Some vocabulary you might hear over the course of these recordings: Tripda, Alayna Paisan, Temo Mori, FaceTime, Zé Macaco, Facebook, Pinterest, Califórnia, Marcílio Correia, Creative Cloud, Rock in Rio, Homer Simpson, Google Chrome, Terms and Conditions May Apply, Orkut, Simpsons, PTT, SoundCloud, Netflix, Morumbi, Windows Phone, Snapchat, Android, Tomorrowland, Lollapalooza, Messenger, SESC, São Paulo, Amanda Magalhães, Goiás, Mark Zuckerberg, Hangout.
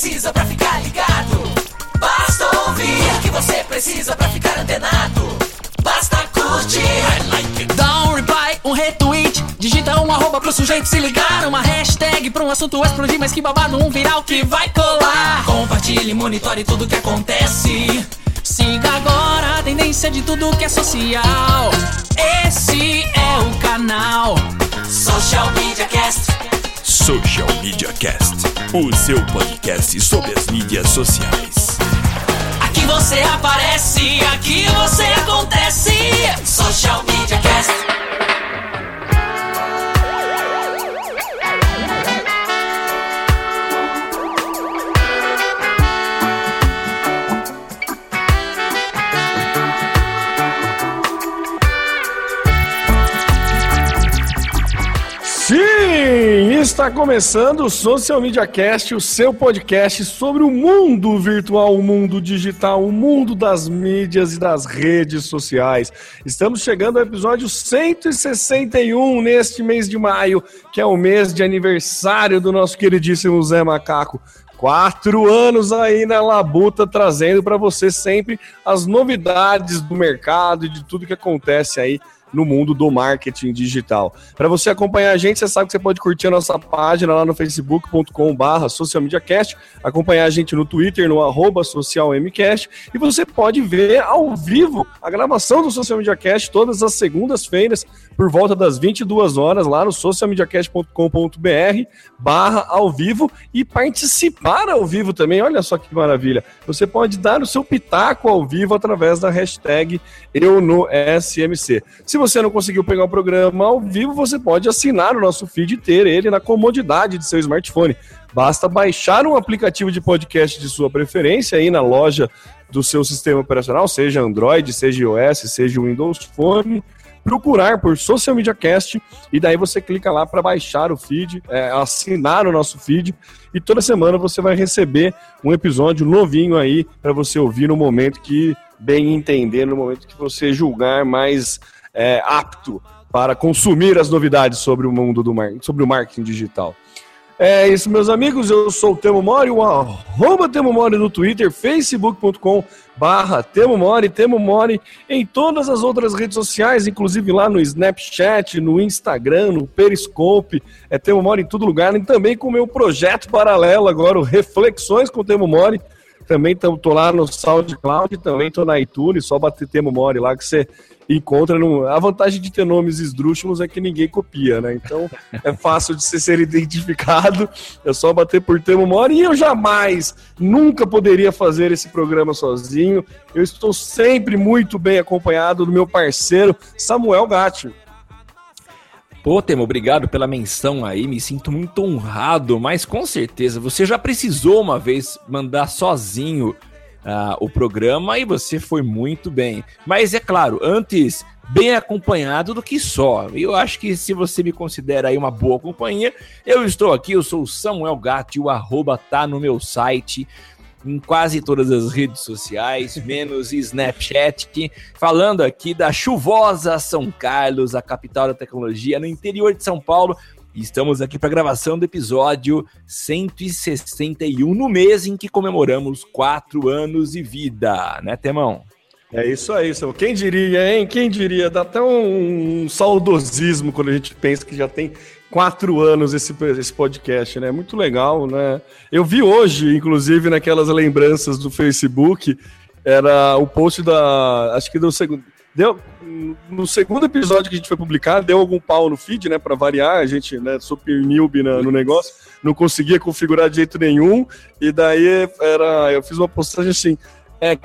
precisa pra ficar ligado. Basta ouvir o que você precisa pra ficar antenado. Basta curtir, highlight, dá um reply, um retweet, digita um arroba pro sujeito se ligar, uma hashtag pra um assunto explodir, mas que babado, um viral que vai colar. Compartilhe, monitore tudo que acontece. Siga agora a tendência de tudo que é social. Esse é o canal Social Media Cast. Social Media Cast, o seu podcast sobre as mídias sociais. Aqui você aparece, aqui você acontece. Social Media Cast. Sim, está começando o Social Media Cast, o seu podcast sobre o mundo virtual, o mundo digital, o mundo das mídias e das redes sociais. Estamos chegando ao episódio 161 neste mês de maio, que é o mês de aniversário do nosso queridíssimo Zé Macaco. 4 anos aí na labuta, trazendo para você sempre as novidades do mercado e de tudo que acontece aí no mundo do marketing digital. Para você acompanhar a gente, você sabe que você pode curtir a nossa página lá no facebook.com/socialmediacast, acompanhar a gente no Twitter, no @socialmcast, e você pode ver ao vivo a gravação do Social Media Cast todas as segundas-feiras, por volta das 22 horas, lá no socialmediacast.com.br/ao vivo, e participar ao vivo também. Olha só que maravilha! Você pode dar o seu pitaco ao vivo através da hashtag #EuNoSMC. Se você não conseguiu pegar o programa ao vivo, você pode assinar o nosso feed e ter ele na comodidade de seu smartphone. Basta baixar um aplicativo de podcast de sua preferência aí na loja do seu sistema operacional, seja Android, seja iOS, seja Windows Phone, procurar por Social Media Cast, e daí você clica lá para baixar o feed, assinar o nosso feed, e toda semana você vai receber um episódio novinho aí para você ouvir no momento que bem entender, no momento que você julgar mais apto para consumir as novidades sobre o mundo do marketing, sobre o marketing digital. É isso, meus amigos. Eu sou o Temo Mori, o @Temo Mori no Twitter, facebook.com/Temo Mori, Temo Mori em todas as outras redes sociais, inclusive lá no Snapchat, no Instagram, no Periscope, Temo Mori em todo lugar, e também com o meu projeto paralelo agora, o Reflexões com Temo Mori. Também estou lá no SoundCloud, também estou na iTunes, só bater Temo Mori lá que você encontra. A vantagem de ter nomes esdrúxulos é que ninguém copia, né? Então é fácil de você ser identificado, é só bater por Temo Mori. E eu jamais, nunca poderia fazer esse programa sozinho. Eu estou sempre muito bem acompanhado do meu parceiro Samuel Gatti. Ô, Temo, obrigado pela menção aí, me sinto muito honrado, mas com certeza você já precisou uma vez mandar sozinho o programa e você foi muito bem. Mas é claro, antes bem acompanhado do que só. Eu acho que se você me considera aí uma boa companhia, eu estou aqui, eu sou o Samuel Gatti, o arroba tá no meu site, em quase todas as redes sociais, menos Snapchat, falando aqui da chuvosa São Carlos, a capital da tecnologia, no interior de São Paulo. Estamos aqui para a gravação do episódio 161, no mês em que comemoramos 4 anos de vida, né, Temão? É isso aí, Samuel. Quem diria, hein? Quem diria? Dá até um saudosismo quando a gente pensa que já tem 4 anos esse podcast, né? Muito legal, né? Eu vi hoje, inclusive, naquelas lembranças do Facebook, era o post da... Acho que no segundo episódio que a gente foi publicar, deu algum pau no feed, né? Para variar, a gente, né, super noob no negócio, não conseguia configurar de jeito nenhum, e daí eu fiz uma postagem assim...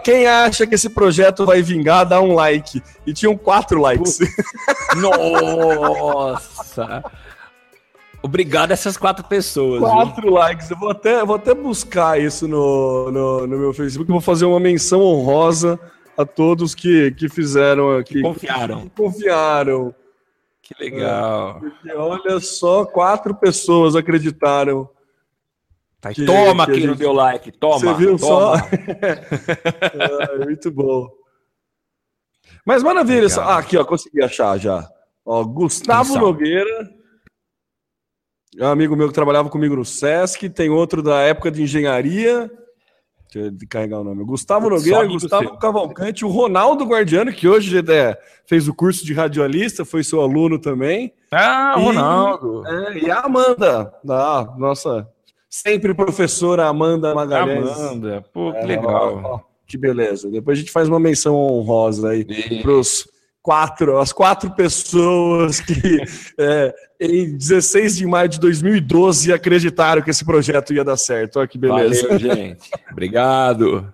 quem acha que esse projeto vai vingar, dá um like. E tinham 4 likes. Nossa! Obrigado a essas 4 pessoas. 4 likes. Eu vou até buscar isso no meu Facebook. Eu vou fazer uma menção honrosa a todos que fizeram aqui. Que confiaram. Que legal. Porque olha só, 4 pessoas acreditaram. Toma quem não deu like, toma. Você viu toma. Só? Muito bom. Mas maravilha. Aqui, ó, consegui achar já. Ó, Gustavo Nogueira. Um amigo meu que trabalhava comigo no Sesc, tem outro da época de engenharia, deixa eu carregar o nome, Gustavo Nogueira, Gustavo seu. Cavalcante, o Ronaldo Guardiano, que hoje fez o curso de radialista, foi seu aluno também. Ah, Ronaldo! E a Amanda, nossa, sempre professora Amanda Magalhães. Amanda, pô, que legal. Ó, que beleza. Depois a gente faz uma menção honrosa aí pros... As quatro pessoas que em 16 de maio de 2012 acreditaram que esse projeto ia dar certo. Olha que beleza. Valeu, gente. Obrigado.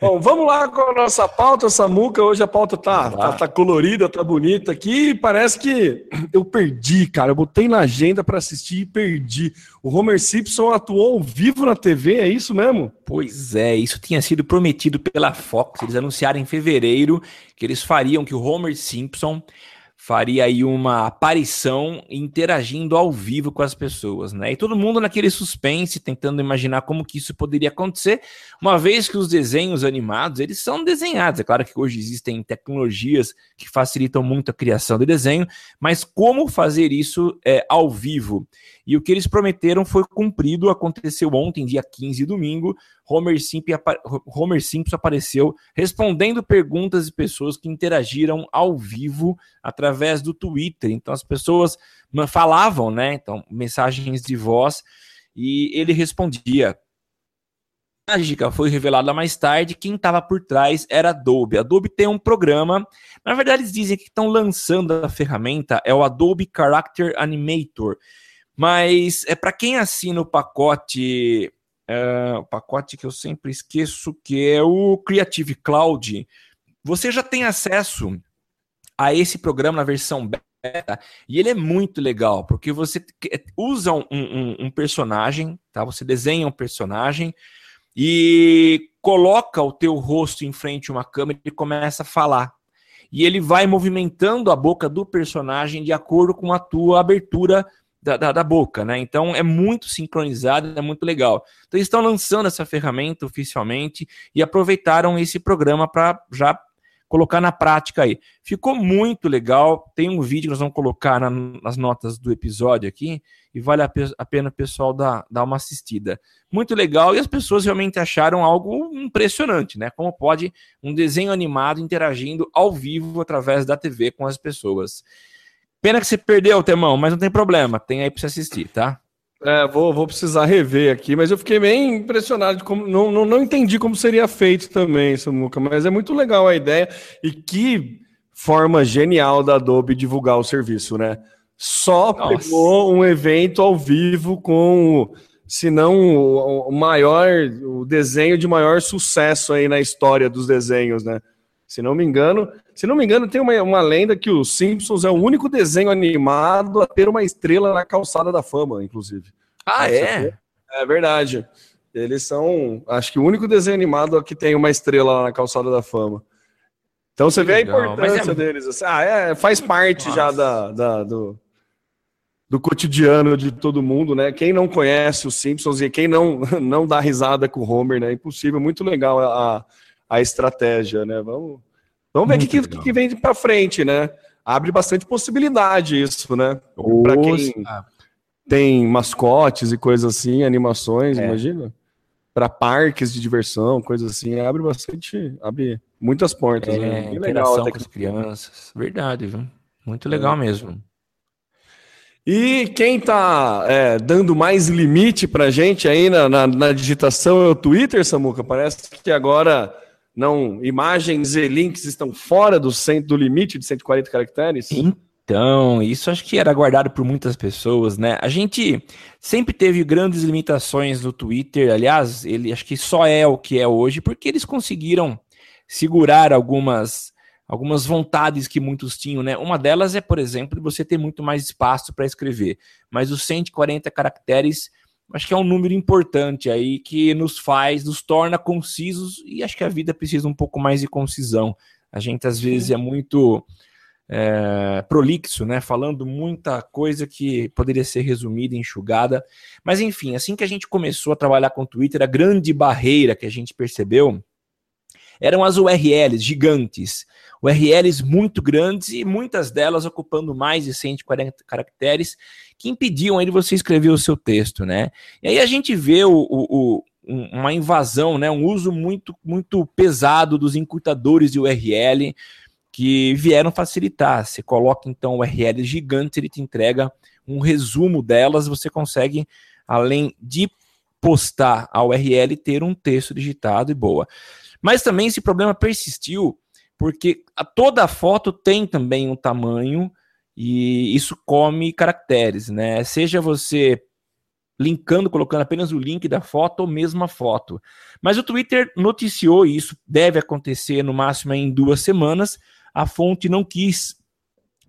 Bom, vamos lá com a nossa pauta, Samuca. Hoje a pauta tá colorida, tá bonita aqui. Parece que eu perdi, cara. Eu botei na agenda para assistir e perdi. O Homer Simpson atuou ao vivo na TV, é isso mesmo? Pois é, isso tinha sido prometido pela Fox. Eles anunciaram em fevereiro que eles fariam, que o Homer Simpson faria aí uma aparição interagindo ao vivo com as pessoas, né? E todo mundo naquele suspense, tentando imaginar como que isso poderia acontecer, uma vez que os desenhos animados, eles são desenhados. É claro que hoje existem tecnologias que facilitam muito a criação de desenho, mas como fazer isso ao vivo? E o que eles prometeram foi cumprido, aconteceu ontem, dia 15, domingo. Homer Simpson apareceu respondendo perguntas de pessoas que interagiram ao vivo através do Twitter. Então as pessoas falavam, né? Então, mensagens de voz, e ele respondia. A mágica foi revelada mais tarde, quem estava por trás era a Adobe. A Adobe tem um programa, na verdade eles dizem que estão lançando a ferramenta, é o Adobe Character Animator. Mas é para quem assina o pacote... o pacote que eu sempre esqueço, que é o Creative Cloud, você já tem acesso a esse programa na versão beta, e ele é muito legal, porque você usa um personagem, tá? Você desenha um personagem e coloca o teu rosto em frente a uma câmera e começa a falar. E ele vai movimentando a boca do personagem de acordo com a tua abertura da boca, né? Então é muito sincronizado, é muito legal. Então eles estão lançando essa ferramenta oficialmente e aproveitaram esse programa para já colocar na prática aí. Ficou muito legal, tem um vídeo que nós vamos colocar nas notas do episódio aqui e vale a pena o pessoal dar uma assistida. Muito legal, e as pessoas realmente acharam algo impressionante, né? Como pode um desenho animado interagindo ao vivo através da TV com as pessoas. Pena que você perdeu, Temão, mas não tem problema. Tem aí pra você assistir, tá? Vou precisar rever aqui, mas eu fiquei bem impressionado de como... Não entendi como seria feito também, Samuca, mas é muito legal a ideia. E que forma genial da Adobe divulgar o serviço, né? Só pegou um evento ao vivo com... se não o desenho de maior sucesso aí na história dos desenhos, né? Se não me engano, tem uma lenda que o Simpsons é o único desenho animado a ter uma estrela na calçada da fama, inclusive. Ah, é? É verdade. Eles são, acho que o único desenho animado que tem uma estrela na calçada da fama. Então você vê a importância deles. Faz parte já do cotidiano de todo mundo, né? Quem não conhece os Simpsons e quem não dá risada com o Homer, né? Impossível, muito legal a estratégia, né? Vamos ver o que vem para frente, né? Abre bastante possibilidade isso, né? Para quem tem mascotes e coisas assim, animações, imagina? Para parques de diversão, coisas assim, abre muitas portas, né? Bem legal até com as crianças. Verdade, viu? Muito legal mesmo. E quem está dando mais limite pra gente aí na digitação é o Twitter, Samuca. Parece que agora... imagens e links estão fora do limite de 140 caracteres? Então, isso acho que era guardado por muitas pessoas, né? A gente sempre teve grandes limitações no Twitter, aliás, ele acho que só é o que é hoje, porque eles conseguiram segurar algumas vontades que muitos tinham, né? Uma delas é, por exemplo, você ter muito mais espaço para escrever, mas os 140 caracteres... acho que é um número importante aí que nos torna concisos, e acho que a vida precisa um pouco mais de concisão. A gente, às vezes, é muito prolixo, né? Falando muita coisa que poderia ser resumida, enxugada. Mas, enfim, assim que a gente começou a trabalhar com o Twitter, a grande barreira que a gente percebeu eram as URLs gigantes, URLs muito grandes e muitas delas ocupando mais de 140 caracteres que impediam aí de você escrever o seu texto, né? E aí a gente vê uma invasão, né? Um uso muito pesado dos encurtadores de URL que vieram facilitar. Você coloca então URLs gigantes, ele te entrega um resumo delas, você consegue, além de postar a URL, ter um texto digitado e boa. Mas também esse problema persistiu porque toda a foto tem também um tamanho e isso come caracteres, né? Seja você linkando, colocando apenas o link da foto ou mesmo a foto. Mas o Twitter noticiou, e isso deve acontecer no máximo em 2 semanas, a fonte não quis,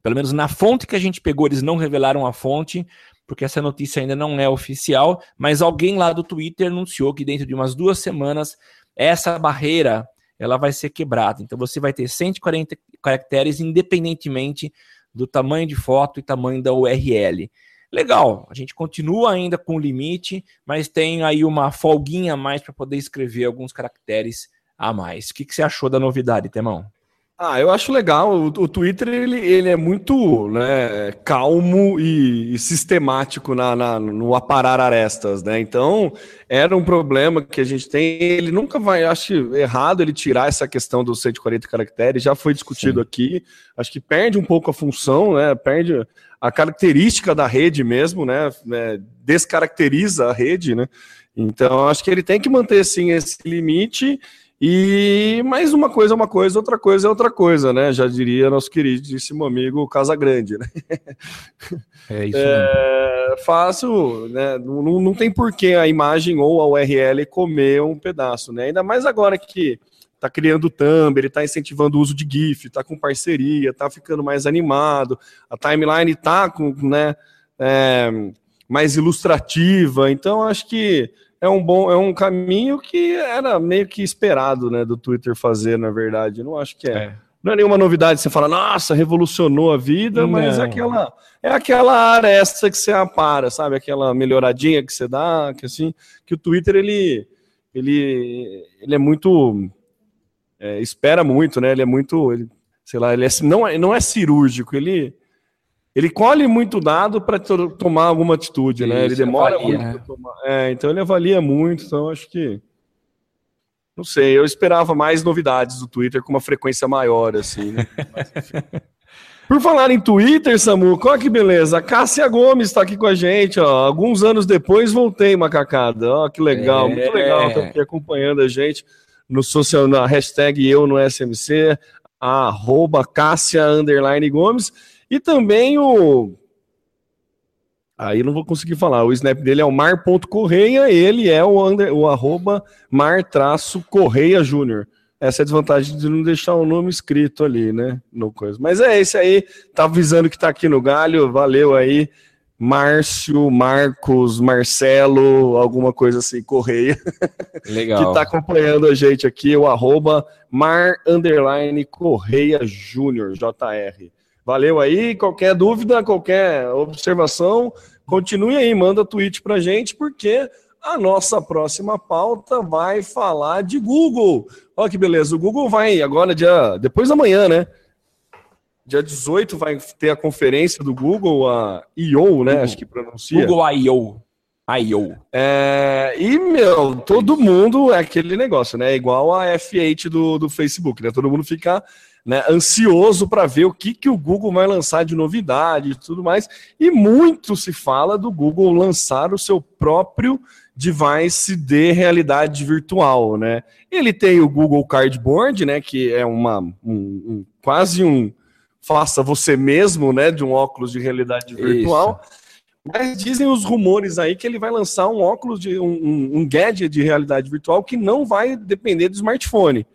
pelo menos na fonte que a gente pegou, eles não revelaram a fonte, porque essa notícia ainda não é oficial, mas alguém lá do Twitter anunciou que dentro de umas 2 semanas essa barreira ela vai ser quebrada. Então você vai ter 140 caracteres independentemente do tamanho de foto e tamanho da URL. Legal, a gente continua ainda com o limite, mas tem aí uma folguinha a mais para poder escrever alguns caracteres a mais. O que você achou da novidade, Temão? Ah, eu acho legal. O Twitter ele é muito, né, calmo e sistemático no aparar arestas, né? Então, era um problema que a gente tem. Ele nunca vai, acho errado ele tirar essa questão dos 140 caracteres, já foi discutido. Sim. Aqui. Acho que perde um pouco a função, né? Perde a característica da rede mesmo, né? Descaracteriza a rede, né? Então, acho que ele tem que manter, sim, esse limite. E mais uma coisa é uma coisa, outra coisa é outra coisa, né? Já diria nosso queridíssimo amigo Casagrande, né? É isso. Fácil, né? Não tem porquê a imagem ou a URL comer um pedaço, né? Ainda mais agora que tá criando thumb, ele tá incentivando o uso de GIF, tá com parceria, tá ficando mais animado, a timeline tá com, né, mais ilustrativa. Então, acho que é um caminho que era meio que esperado, né, do Twitter fazer, na verdade. Eu não acho que Não é nenhuma novidade, você fala, nossa, revolucionou a vida, mas é aquela aresta que você apara, sabe? Aquela melhoradinha que você dá, que assim, que o Twitter ele é muito espera muito, né? Ele é muito, sei lá, ele não é cirúrgico, ele colhe muito dado para tomar alguma atitude, né? Ele demora muito para tomar. Então ele avalia muito, então acho que... Não sei, eu esperava mais novidades do Twitter com uma frequência maior, assim, né? Mas, enfim. Por falar em Twitter, Samu, olha que beleza. A Cássia Gomes está aqui com a gente, ó. Alguns anos depois voltei, macacada. Ó, que legal, muito legal. Tá aqui acompanhando a gente no social, na hashtag eu no SMC, @ Cássia _Gomes. E também o... Aí não vou conseguir falar. O snap dele é o mar.correia, ele é o @ mar-correia Júnior. Essa é a desvantagem de não deixar o nome escrito ali, né? No coisa. Mas é esse aí. Tá avisando que tá aqui no galho. Valeu aí. Márcio, Marcos, Marcelo, alguma coisa assim, Correia. Legal. Que tá acompanhando a gente aqui, o @ mar_correia Júnior, JR. Valeu aí, qualquer dúvida, qualquer observação, continue aí, manda tweet pra gente, porque a nossa próxima pauta vai falar de Google. Olha que beleza, o Google vai agora, depois da manhã, né? Dia 18 vai ter a conferência do Google, a I/O, né? Google. Acho que pronuncia. Google I/O. E, meu, todo mundo é aquele negócio, né? Igual a F8 do Facebook, né? Todo mundo fica... Né, ansioso para ver o que o Google vai lançar de novidade e tudo mais. E muito se fala do Google lançar o seu próprio device de realidade virtual, né? Ele tem o Google Cardboard, né, que é quase um faça você mesmo, né, de um óculos de realidade virtual. Isso. Mas dizem os rumores aí que ele vai lançar um óculos, um gadget de realidade virtual que não vai depender do smartphone.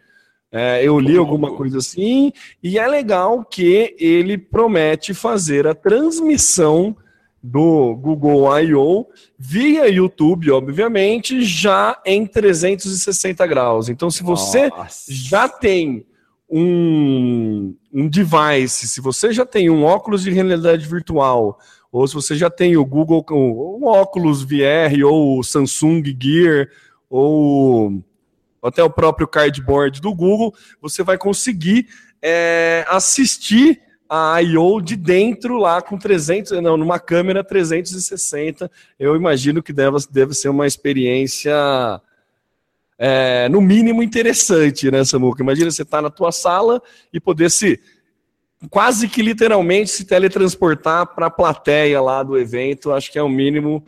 Eu li alguma coisa assim, e é legal que ele promete fazer a transmissão do Google I/O via YouTube, obviamente, já em 360 graus. Então, se você já tem um device, se você já tem um óculos de realidade virtual, ou se você já tem o Google, um óculos VR, ou o Samsung Gear, ou... até o próprio Cardboard do Google, você vai conseguir assistir a I/O de dentro lá com numa câmera 360. Eu imagino que deve ser uma experiência, no mínimo, interessante, né, Samuca? Imagina você estar na tua sala e poder se quase que literalmente se teletransportar para a plateia lá do evento. Acho que é o mínimo,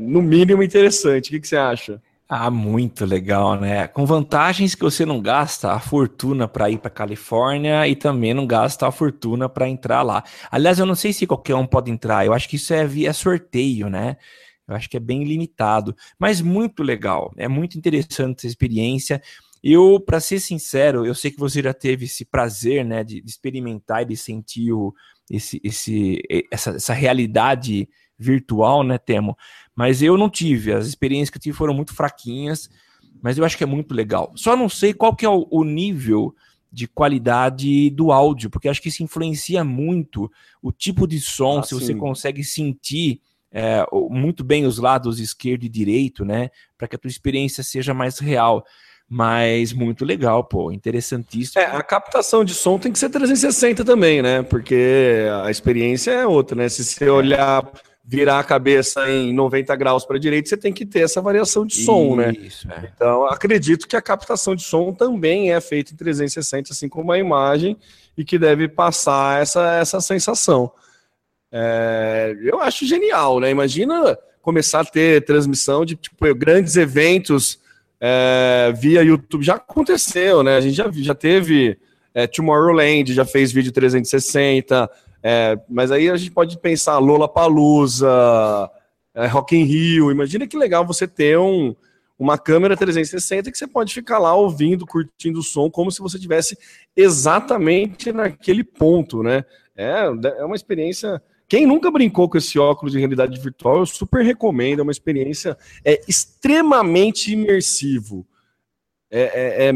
no mínimo interessante. O que você acha? Ah, muito legal, né? Com vantagens que você não gasta a fortuna para ir para Califórnia e também não gasta a fortuna para entrar lá. Aliás, eu não sei se qualquer um pode entrar. Eu acho que isso é via sorteio, né? Eu acho que é bem limitado, mas muito legal. É muito interessante essa experiência. Eu, para ser sincero, eu sei que você já teve esse prazer, né, de experimentar e de sentir essa realidade virtual, né, Temo? Mas eu não tive, as experiências que eu tive foram muito fraquinhas, mas eu acho que é muito legal. Só não sei qual que é o nível de qualidade do áudio, porque acho que isso influencia muito o tipo de som, se você consegue sentir muito bem os lados esquerdo e direito, né, para que a tua experiência seja mais real. Mas muito legal, pô, interessantíssimo. A captação de som tem que ser 360 também, né, porque a experiência é outra, né, se você olhar, virar a cabeça em 90 graus para a direita, você tem que ter essa variação de som, isso, né? Então, acredito que a captação de som também é feita em 360, assim como a imagem, e que deve passar essa sensação. Eu acho genial, né? Imagina começar a ter transmissão de grandes eventos via YouTube. Já aconteceu, né? A gente já teve Tomorrowland, já fez vídeo 360... mas aí a gente pode pensar Lollapalooza, Rock in Rio. Imagina que legal você ter uma câmera 360 que você pode ficar lá ouvindo, curtindo o som, como se você estivesse exatamente naquele ponto, né? É uma experiência... Quem nunca brincou com esse óculos de realidade virtual, eu super recomendo. É uma experiência extremamente imersivo. É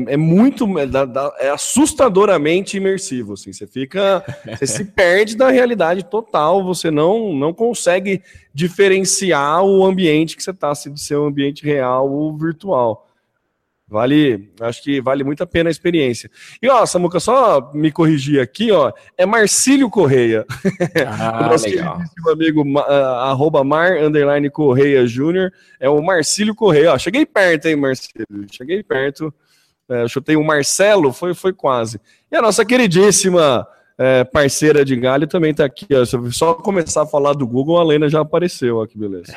assustadoramente imersivo, assim, você se perde da realidade total, você não consegue diferenciar o ambiente que você está, se do seu ambiente real ou virtual. Acho que vale muito a pena a experiência. E, ó, Samuca, só me corrigir aqui, ó, é Marcílio Correia. O nosso amigo, @mar_Correia Jr, é o Marcílio Correia. Ó, cheguei perto, hein, Marcílio? Cheguei perto. Chutei o Marcelo, foi quase. E a nossa queridíssima parceira de galho também tá aqui, ó. Se eu só começar a falar do Google, a Alayna já apareceu, ó, que beleza.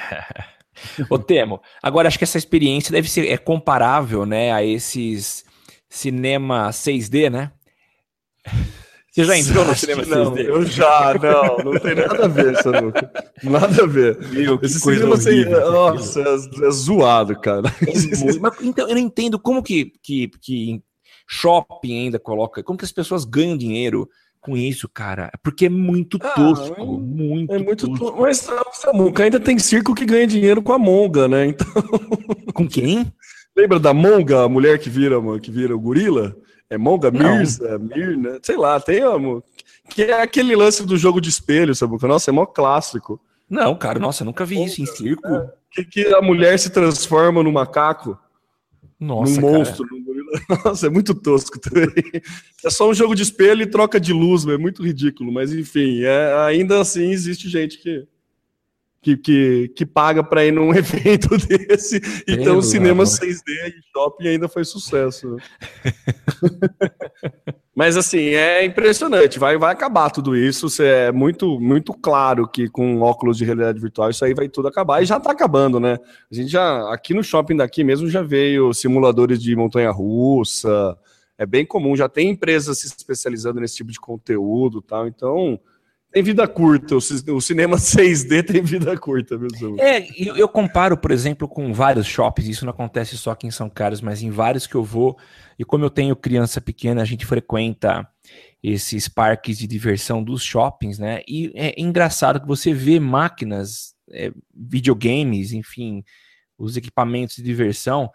Ô, Temo, agora acho que essa experiência deve ser comparável, né, a esses cinema 6D, né? Você já entrou no cinema 6D? Não, eu já, não tem nada a ver, Samuca. Nada a ver. Meu, esse cinema 6D, nossa, é zoado, cara. Mas, então, eu não entendo como que shopping ainda coloca, como que as pessoas ganham dinheiro com isso, cara, porque é muito tosco, tosco. Mas, Samuca, ainda tem circo que ganha dinheiro com a monga, né, então... Com quem? Lembra da monga, a mulher que vira o gorila? É monga? Mirza, Mirna, sei lá, tem, amor, que é aquele lance do jogo de espelho, Samuca, nossa, é mó clássico. Não, cara, nossa, eu nunca vi isso em circo. Que a mulher se transforma num macaco, nossa, num monstro, num gorila. Nossa, é muito tosco também. É só um jogo de espelho e troca de luz, é muito ridículo. Mas, enfim, ainda assim existe gente que paga para ir num evento desse. Então, o cinema 6D e shopping ainda foi sucesso. Mas, assim, é impressionante. Vai acabar tudo isso. É muito, muito claro que com óculos de realidade virtual isso aí vai tudo acabar. E já tá acabando, né? A gente já, aqui no shopping daqui mesmo, já veio simuladores de montanha-russa. É bem comum. Já tem empresas se especializando nesse tipo de conteúdo e tal. Então... Tem vida curta, o cinema 6D tem vida curta, meu Deus. Eu comparo, por exemplo, com vários shoppings, isso não acontece só aqui em São Carlos, mas em vários que eu vou, e como eu tenho criança pequena, a gente frequenta esses parques de diversão dos shoppings, né, e é engraçado que você vê máquinas, videogames, enfim, os equipamentos de diversão.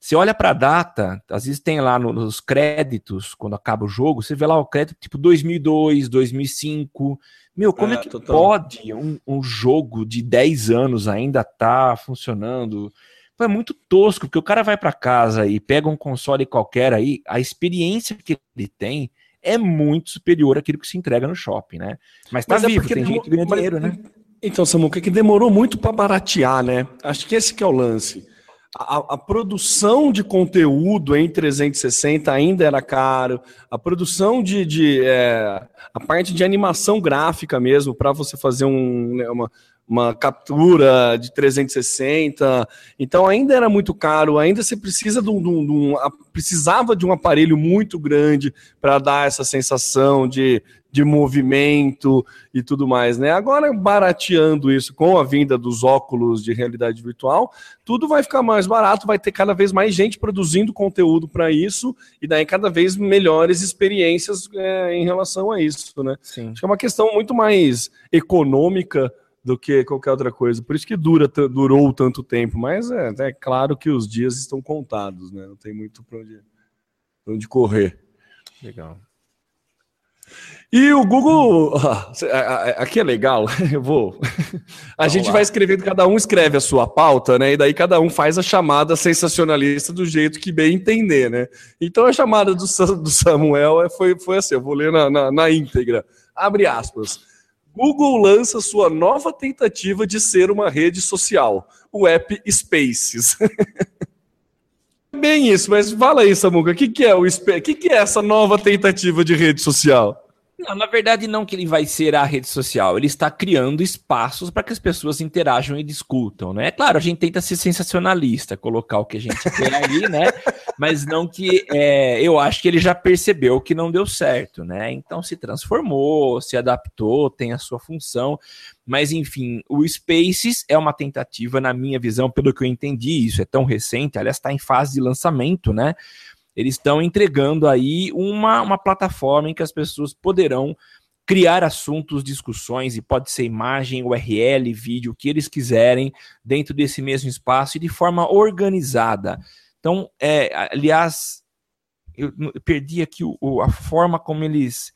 Você olha para a data, às vezes tem lá nos créditos, quando acaba o jogo, você vê lá o crédito tipo 2002, 2005. Meu, como é que pode um jogo de 10 anos ainda tá funcionando? Então é muito tosco, porque o cara vai para casa e pega um console qualquer aí, a experiência que ele tem é muito superior àquilo que se entrega no shopping, né? Mas tá vivo, tem gente que ganha dinheiro, né? Então, Samuca, que demorou muito para baratear, né? Acho que esse que é o lance. A produção de conteúdo em 360 ainda era caro, a produção a parte de animação gráfica mesmo, para você fazer uma captura de 360, então ainda era muito caro, ainda você precisava de um aparelho muito grande para dar essa sensação de movimento e tudo mais, né? Agora, barateando isso com a vinda dos óculos de realidade virtual, tudo vai ficar mais barato, vai ter cada vez mais gente produzindo conteúdo para isso, e daí cada vez melhores experiências em relação a isso, né? Sim. Acho que é uma questão muito mais econômica do que qualquer outra coisa, por isso que durou tanto tempo, mas é claro que os dias estão contados, né? Não tem muito para onde correr. Legal. E o Google, aqui é legal, a gente vai escrevendo, cada um escreve a sua pauta, né? E daí cada um faz a chamada sensacionalista do jeito que bem entender, né? Então a chamada do Samuel foi assim, eu vou ler na íntegra, abre aspas. Google lança sua nova tentativa de ser uma rede social, o app Spaces. Bem isso, mas fala aí, Samuca, o que é essa nova tentativa de rede social? Não, na verdade não que ele vai ser a rede social, ele está criando espaços para que as pessoas interajam e discutam, né? É claro, a gente tenta ser sensacionalista, colocar o que a gente quer ali, né? Mas não que, eu acho que ele já percebeu que não deu certo, né? Então se transformou, se adaptou, tem a sua função, mas enfim, o Spaces é uma tentativa, na minha visão, pelo que eu entendi, isso é tão recente, aliás está em fase de lançamento, né? Eles estão entregando aí uma plataforma em que as pessoas poderão criar assuntos, discussões, e pode ser imagem, URL, vídeo, o que eles quiserem, dentro desse mesmo espaço e de forma organizada. Então, aliás, eu perdi aqui a forma como eles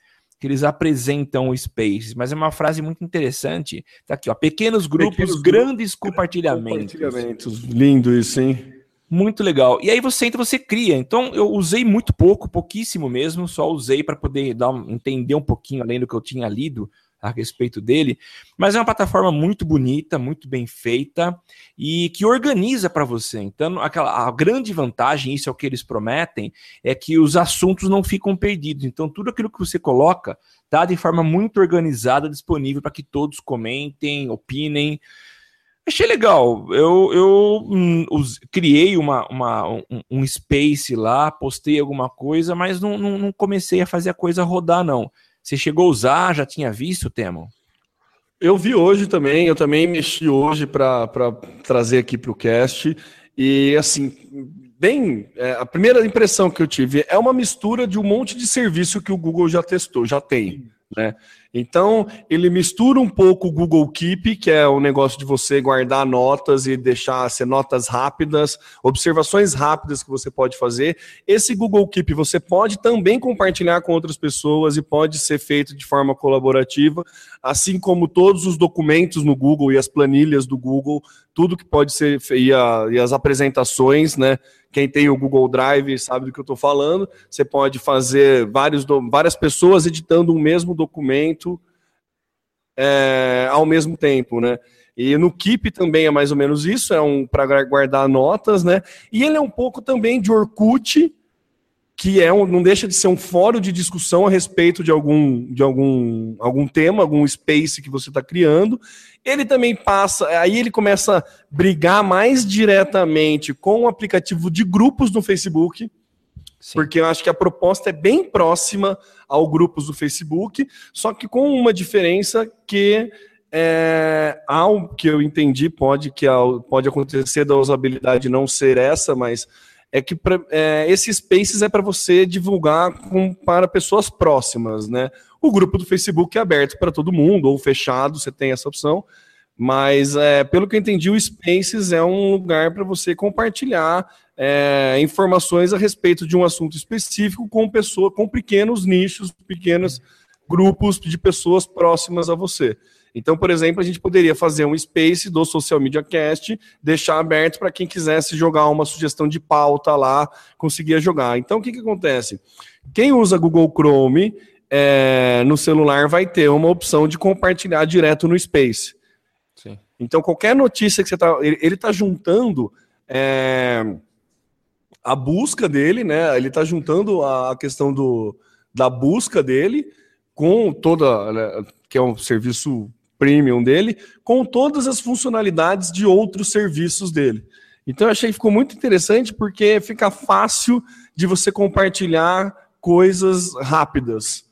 apresentam o Spaces, mas é uma frase muito interessante. Está aqui, ó, pequenos grupos, grandes compartilhamentos. Lindo isso, hein? Muito legal. E aí você entra, você cria. Então, eu usei muito pouquíssimo mesmo, só usei para poder entender um pouquinho além do que eu tinha lido a respeito dele. Mas é uma plataforma muito bonita, muito bem feita e que organiza para você. Então, a grande vantagem, isso é o que eles prometem, é que os assuntos não ficam perdidos. Então, tudo aquilo que você coloca está de forma muito organizada, disponível para que todos comentem, opinem. Achei legal, eu criei um space lá, postei alguma coisa, mas não comecei a fazer a coisa rodar, não. Você chegou a usar, já tinha visto, Temo? Eu vi hoje também, eu também mexi hoje para trazer aqui para o cast, e assim, a primeira impressão que eu tive é uma mistura de um monte de serviço que o Google já testou, já tem. Né? Então, ele mistura um pouco o Google Keep, que é o negócio de você guardar notas e deixar ser notas rápidas, observações rápidas que você pode fazer. Esse Google Keep você pode também compartilhar com outras pessoas e pode ser feito de forma colaborativa, assim como todos os documentos no Google e as planilhas do Google, tudo que pode ser, e as apresentações, né? Quem tem o Google Drive sabe do que eu estou falando. Você pode fazer várias pessoas editando o mesmo documento ao mesmo tempo, né? E no Keep também é mais ou menos isso, é para guardar notas, né? E ele é um pouco também de Orkut, que não deixa de ser um fórum de discussão a respeito de algum tema, algum space que você está criando. Ele também aí ele começa a brigar mais diretamente com o aplicativo de grupos no Facebook, sim, porque eu acho que a proposta é bem próxima ao grupos do Facebook, só que com uma diferença que ao que eu entendi pode acontecer da usabilidade não ser essa, mas é que esse Spaces é para você divulgar para pessoas próximas, né? O grupo do Facebook é aberto para todo mundo, ou fechado, você tem essa opção, mas pelo que eu entendi, o Spaces é um lugar para você compartilhar informações a respeito de um assunto específico com pequenos nichos, pequenos grupos de pessoas próximas a você. Então, por exemplo, a gente poderia fazer um space do Social Media Cast, deixar aberto para quem quisesse jogar uma sugestão de pauta lá, conseguia jogar. Então, o que acontece? Quem usa Google Chrome no celular vai ter uma opção de compartilhar direto no space. Sim. Então, qualquer notícia que você está... Ele está juntando... a busca dele, né? Ele está juntando a questão da busca dele com toda, né, que é um serviço premium dele, com todas as funcionalidades de outros serviços dele. Então eu achei que ficou muito interessante porque fica fácil de você compartilhar coisas rápidas.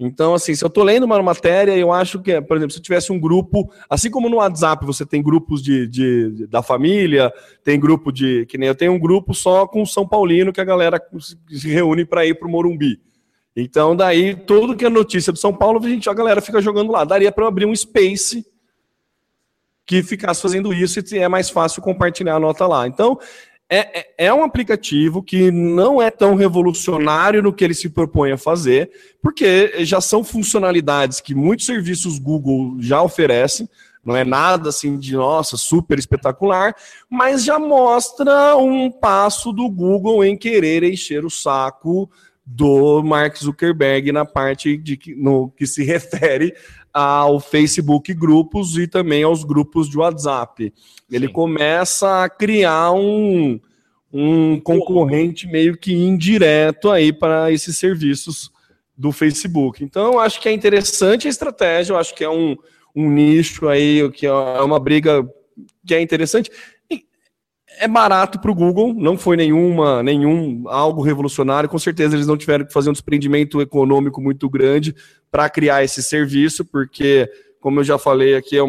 Então, assim, se eu estou lendo uma matéria, eu acho que, por exemplo, se eu tivesse um grupo, assim como no WhatsApp você tem grupos da família, tem grupo de... Que nem eu tenho um grupo só com o São Paulino, que a galera se reúne para ir para o Morumbi. Então, daí, tudo que é notícia do São Paulo, a galera fica jogando lá. Daria para eu abrir um space que ficasse fazendo isso e é mais fácil compartilhar a nota lá. Então... É um aplicativo que não é tão revolucionário no que ele se propõe a fazer, porque já são funcionalidades que muitos serviços Google já oferecem, não é nada assim de, nossa, super espetacular, mas já mostra um passo do Google em querer encher o saco do Mark Zuckerberg na parte no que se refere ao Facebook grupos e também aos grupos de WhatsApp. Ele começa a criar um concorrente meio que indireto aí para esses serviços do Facebook. Então, eu acho que é interessante a estratégia, eu acho que é um nicho aí, que é uma briga que é interessante. E é barato para o Google, não foi algo revolucionário, com certeza eles não tiveram que fazer um desprendimento econômico muito grande para criar esse serviço, porque, como eu já falei aqui, é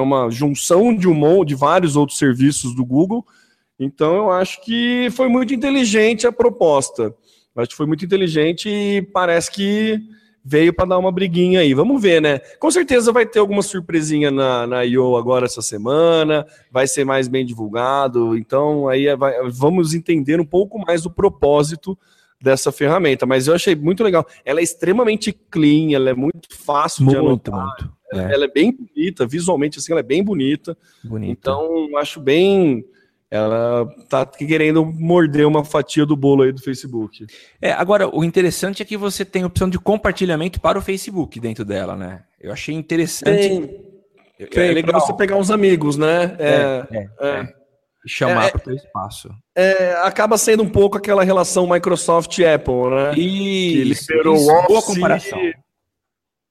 uma junção de vários outros serviços do Google. Então, eu acho que foi muito inteligente a proposta. Eu acho que foi muito inteligente e parece que veio para dar uma briguinha aí. Vamos ver, né? Com certeza vai ter alguma surpresinha na I/O agora essa semana, vai ser mais bem divulgado. Então, aí vamos entender um pouco mais o propósito dessa ferramenta, mas eu achei muito legal. Ela é extremamente clean, ela é muito fácil de anotar. Ela é bem bonita, visualmente assim, ela é bem bonita. Então, acho bem... Ela tá querendo morder uma fatia do bolo aí do Facebook. Agora, o interessante é que você tem a opção de compartilhamento para o Facebook dentro dela, né? Eu achei interessante. É legal você pegar uns amigos, né? Chamar para o teu espaço. Acaba sendo um pouco aquela relação Microsoft e Apple, né? Isso, que liberou o boa comparação.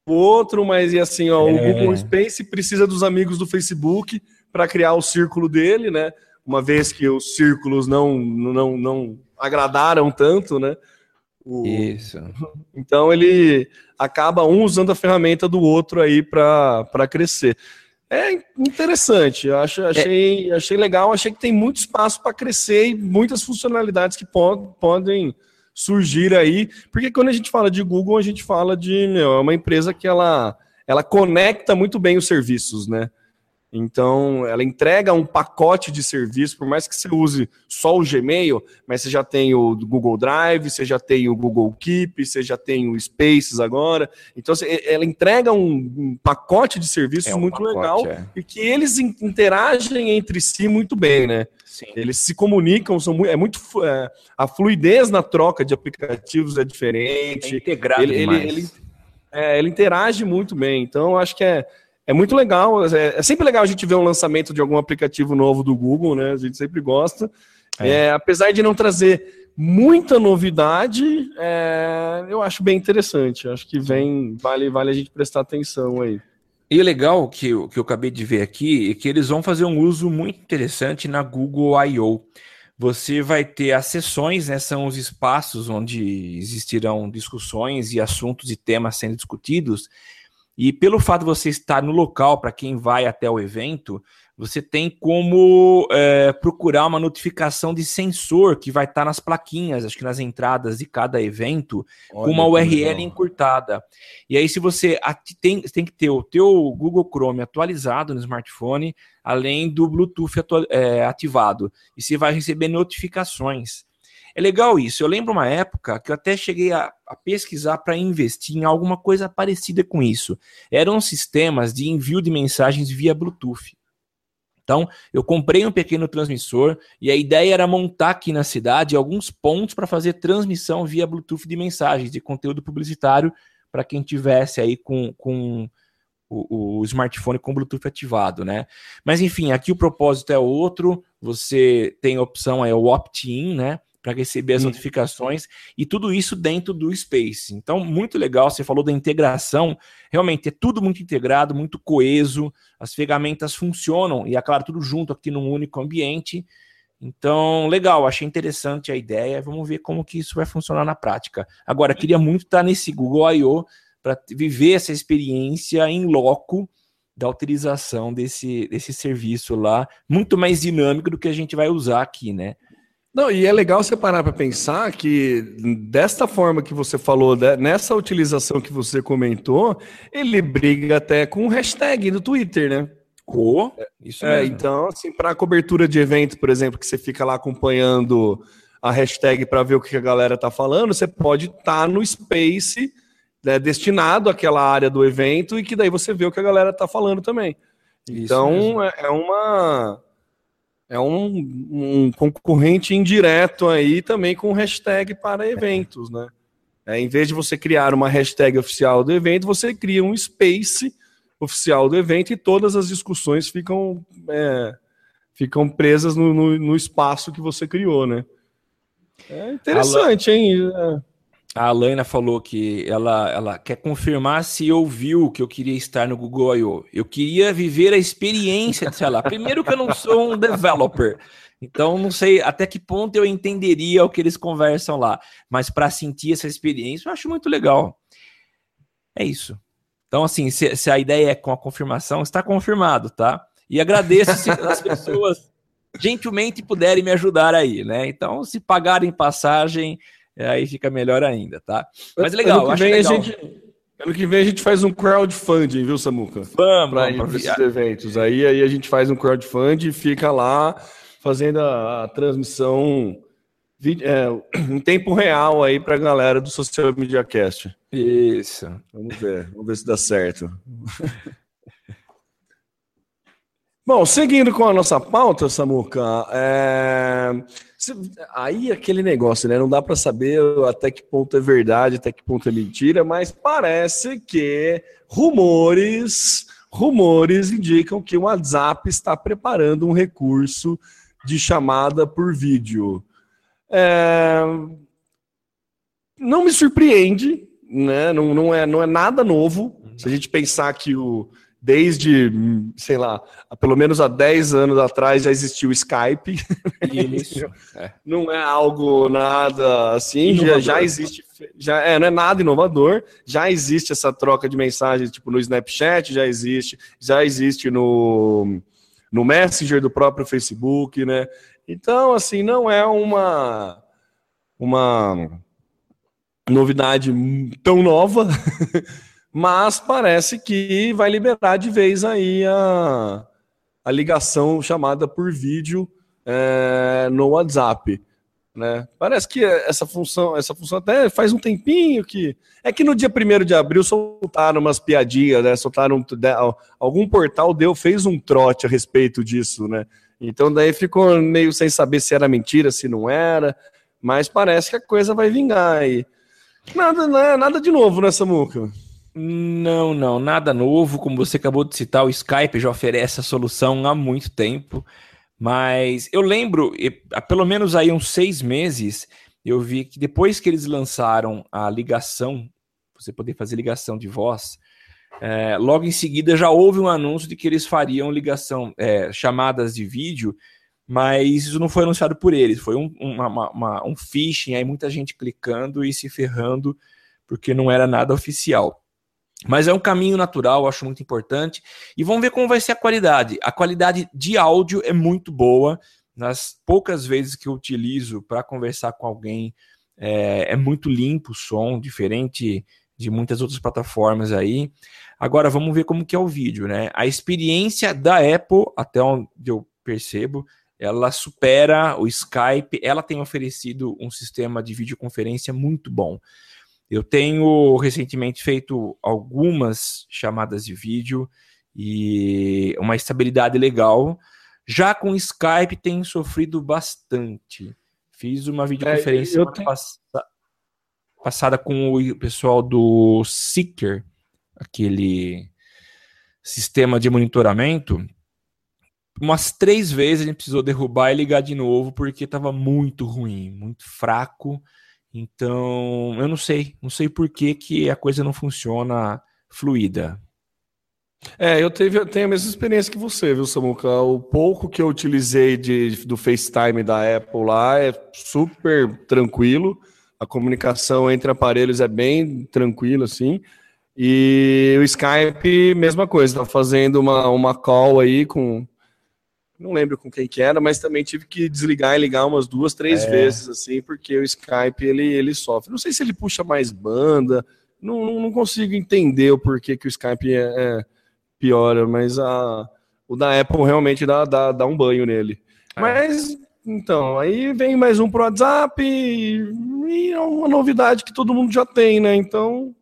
O outro, mas e assim, o Google Space precisa dos amigos do Facebook para criar o círculo dele, né? Uma vez que os círculos não agradaram tanto, né? Isso. Então ele acaba um usando a ferramenta do outro aí para crescer. É interessante, eu achei legal, achei que tem muito espaço para crescer e muitas funcionalidades que podem surgir aí, porque quando a gente fala de Google, a gente fala de, é uma empresa que ela conecta muito bem os serviços, né? Então, ela entrega um pacote de serviço, por mais que você use só o Gmail, mas você já tem o Google Drive, você já tem o Google Keep, você já tem o Spaces agora. Então, ela entrega um pacote de serviços muito legal e que eles interagem entre si muito bem, né? Sim. Eles se comunicam, a fluidez na troca de aplicativos é diferente. É integrado demais. Ele interage muito bem, então acho que é muito legal, é sempre legal a gente ver um lançamento de algum aplicativo novo do Google, né? A gente sempre gosta. Apesar de não trazer muita novidade, eu acho bem interessante. Acho que vale a gente prestar atenção aí. E o legal que eu acabei de ver aqui é que eles vão fazer um uso muito interessante na Google I/O. Você vai ter as sessões, né? São os espaços onde existirão discussões e assuntos e temas sendo discutidos. E pelo fato de você estar no local, para quem vai até o evento, você tem como procurar uma notificação de sensor que vai estar nas plaquinhas, acho que nas entradas de cada evento, com uma URL encurtada. E aí, se você tem que ter o teu Google Chrome atualizado no smartphone, além do Bluetooth ativado, e você vai receber notificações. É legal isso. Eu lembro uma época que eu até cheguei a pesquisar para investir em alguma coisa parecida com isso. Eram sistemas de envio de mensagens via Bluetooth. Então, eu comprei um pequeno transmissor e a ideia era montar aqui na cidade alguns pontos para fazer transmissão via Bluetooth de mensagens, de conteúdo publicitário, para quem tivesse aí com o smartphone com Bluetooth ativado, né? Mas, enfim, aqui o propósito é outro. Você tem a opção aí, o opt-in, né? Para receber as notificações, e tudo isso dentro do Space. Então, muito legal, você falou da integração, realmente é tudo muito integrado, muito coeso, as ferramentas funcionam, e é claro, tudo junto aqui num único ambiente. Então, legal, achei interessante a ideia, vamos ver como que isso vai funcionar na prática. Agora, queria muito estar nesse Google I/O para viver essa experiência em loco da utilização desse serviço lá, muito mais dinâmico do que a gente vai usar aqui, né? Não, e é legal você parar para pensar que desta forma que você falou, nessa utilização que você comentou, ele briga até com o hashtag do Twitter, né? Isso mesmo. Então, assim, para cobertura de evento, por exemplo, que você fica lá acompanhando a hashtag para ver o que a galera tá falando, você pode estar no Space, né, destinado àquela área do evento, e que daí você vê o que a galera tá falando também. Então, é um concorrente indireto aí também com hashtag para eventos, né? Em vez de você criar uma hashtag oficial do evento, você cria um space oficial do evento e todas as discussões ficam presas no espaço que você criou, né? É interessante, hein? A Alayna falou que ela quer confirmar se ouviu que eu queria estar no Google I/O. Eu queria viver a experiência, sei lá. Primeiro que eu não sou um developer, então não sei até que ponto eu entenderia o que eles conversam lá. Mas para sentir essa experiência, eu acho muito legal. É isso. Então, assim, se a ideia é com a confirmação, está confirmado, tá? E agradeço se as pessoas gentilmente puderem me ajudar aí, né? Então, se pagarem passagem... aí fica melhor ainda, tá? Mas legal, acho legal. Ano que vem a gente faz um crowdfunding, viu, Samuca? Vamos para esses eventos. Aí a gente faz um crowdfunding e fica lá fazendo a transmissão em tempo real aí pra galera do Social Media Cast. Isso. Vamos ver se dá certo. Bom, seguindo com a nossa pauta, Samuca, aí aquele negócio, né? Não dá para saber até que ponto é verdade, até que ponto é mentira, mas parece que rumores indicam que o WhatsApp está preparando um recurso de chamada por vídeo. Não me surpreende, né? Não é nada novo. Se a gente pensar que desde, sei lá, pelo menos há 10 anos atrás já existiu o Skype. Isso. Não é algo nada assim, já existe, não é nada inovador, já existe essa troca de mensagens, tipo no Snapchat, já existe no Messenger do próprio Facebook, né? Então, assim, não é uma novidade tão nova, mas parece que vai liberar de vez aí a ligação chamada por vídeo no WhatsApp, né? Parece que essa função até faz um tempinho que... É que no dia 1º de abril soltaram umas piadinhas, né? Algum portal fez um trote a respeito disso, né? Então daí ficou meio sem saber se era mentira, se não era, mas parece que a coisa vai vingar aí. Nada de novo nessa muca. Não, nada novo, como você acabou de citar, o Skype já oferece a solução há muito tempo, mas eu lembro, há pelo menos aí uns 6 meses, eu vi que depois que eles lançaram a ligação, você poder fazer ligação de voz, logo em seguida já houve um anúncio de que eles fariam chamadas de vídeo, mas isso não foi anunciado por eles, foi um phishing, aí muita gente clicando e se ferrando, porque não era nada oficial. Mas é um caminho natural, acho muito importante. E vamos ver como vai ser a qualidade. A qualidade de áudio é muito boa. Nas poucas vezes que eu utilizo para conversar com alguém, é muito limpo o som, diferente de muitas outras plataformas aí. Agora vamos ver como que é o vídeo, né? A experiência da Apple, até onde eu percebo, ela supera o Skype, ela tem oferecido um sistema de videoconferência muito bom. Eu tenho recentemente feito algumas chamadas de vídeo e uma estabilidade legal. Já com o Skype tem sofrido bastante. Fiz uma videoconferência passada com o pessoal do Seeker, aquele sistema de monitoramento. Umas 3 vezes a gente precisou derrubar e ligar de novo, porque estava muito ruim, muito fraco. Então, eu não sei por que a coisa não funciona fluida. Eu tenho a mesma experiência que você, viu, Samuca? O pouco que eu utilizei do FaceTime da Apple lá é super tranquilo. A comunicação entre aparelhos é bem tranquila, assim. E o Skype, mesma coisa. Estava fazendo uma call aí com... Não lembro com quem que era, mas também tive que desligar e ligar umas 2, 3 vezes, assim, porque o Skype, ele sofre. Não sei se ele puxa mais banda, não consigo entender o porquê que o Skype piora, mas o da Apple realmente dá um banho nele. É. Mas, então, aí vem mais um pro WhatsApp e é uma novidade que todo mundo já tem, né? Então,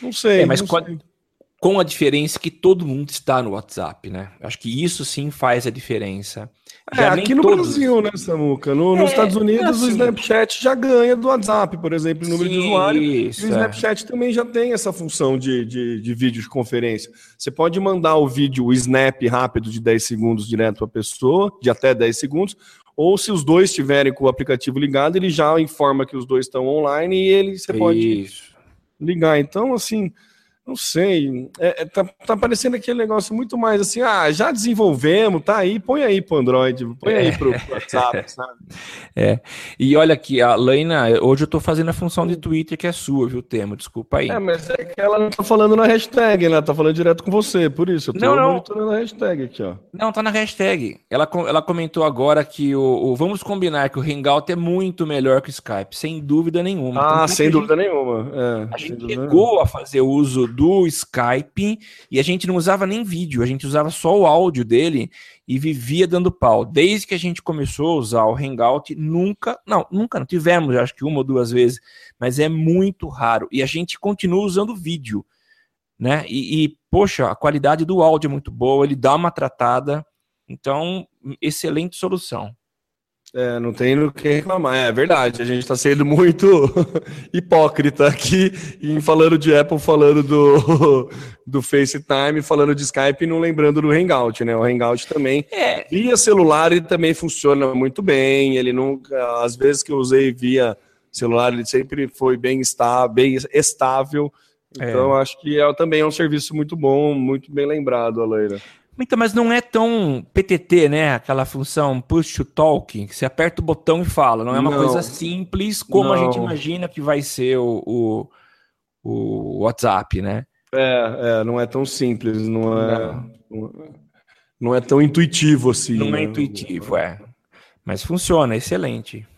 não sei. Com a diferença que todo mundo está no WhatsApp, né? Acho que isso sim faz a diferença. Aqui no Brasil, né, Samuca? Nos Estados Unidos, assim, o Snapchat já ganha do WhatsApp, por exemplo, o número de usuários. E o Snapchat também já tem essa função de videoconferência. Você pode mandar o vídeo, o Snap rápido de 10 segundos direto para a pessoa, de até 10 segundos, ou se os dois estiverem com o aplicativo ligado, ele já informa que os dois estão online e você pode ligar. Então, assim... Não sei, tá parecendo aquele negócio muito mais assim, já desenvolvemos, tá aí, põe aí pro Android, põe aí pro WhatsApp, sabe? E olha aqui, a Alayna, hoje eu tô fazendo a função de Twitter que é sua, viu, Temo? Desculpa aí. Mas é que ela não tá falando na hashtag, ela tá falando direto com você, por isso, eu tô monitorando a hashtag aqui, ó. Não, tá na hashtag. Ela comentou agora que vamos combinar que o Hangout é muito melhor que o Skype, sem dúvida nenhuma. Sem dúvida nenhuma. A gente chegou a fazer uso do Skype e a gente não usava nem vídeo, a gente usava só o áudio dele e vivia dando pau. Desde que a gente começou a usar o Hangout, nunca tivemos, acho que 1 ou 2 vezes, mas é muito raro. E a gente continua usando vídeo, né? Poxa, a qualidade do áudio é muito boa, ele dá uma tratada, então, excelente solução. Não tem o que reclamar, é verdade, a gente está sendo muito hipócrita aqui, em falando de Apple, falando do FaceTime, falando de Skype e não lembrando do Hangout, né? O Hangout também, via celular, ele também funciona muito bem, ele nunca, às vezes que eu usei via celular, ele sempre foi bem estável, então acho que também é um serviço muito bom, muito bem lembrado, Alayna. Então, mas não é tão PTT, né? Aquela função push to talk, que você aperta o botão e fala. Não é uma coisa simples como a gente imagina que vai ser o WhatsApp, né? Não é tão simples, não é tão intuitivo assim. Não é intuitivo, Mas funciona, excelente.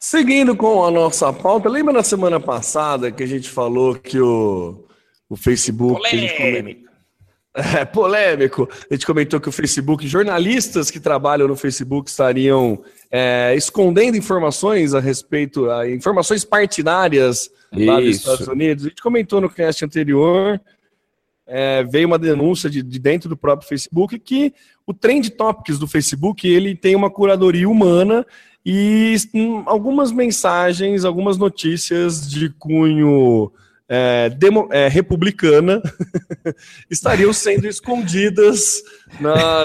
Seguindo com a nossa pauta, lembra na semana passada que a gente falou que o Facebook... polêmico. A gente comentou que o Facebook, jornalistas que trabalham no Facebook estariam escondendo informações a respeito, informações partidárias lá dos Estados Unidos. A gente comentou no cast anterior, veio uma denúncia de dentro do próprio Facebook que o Trend Topics do Facebook, ele tem uma curadoria humana e algumas mensagens, algumas notícias de cunho... republicana estariam sendo escondidas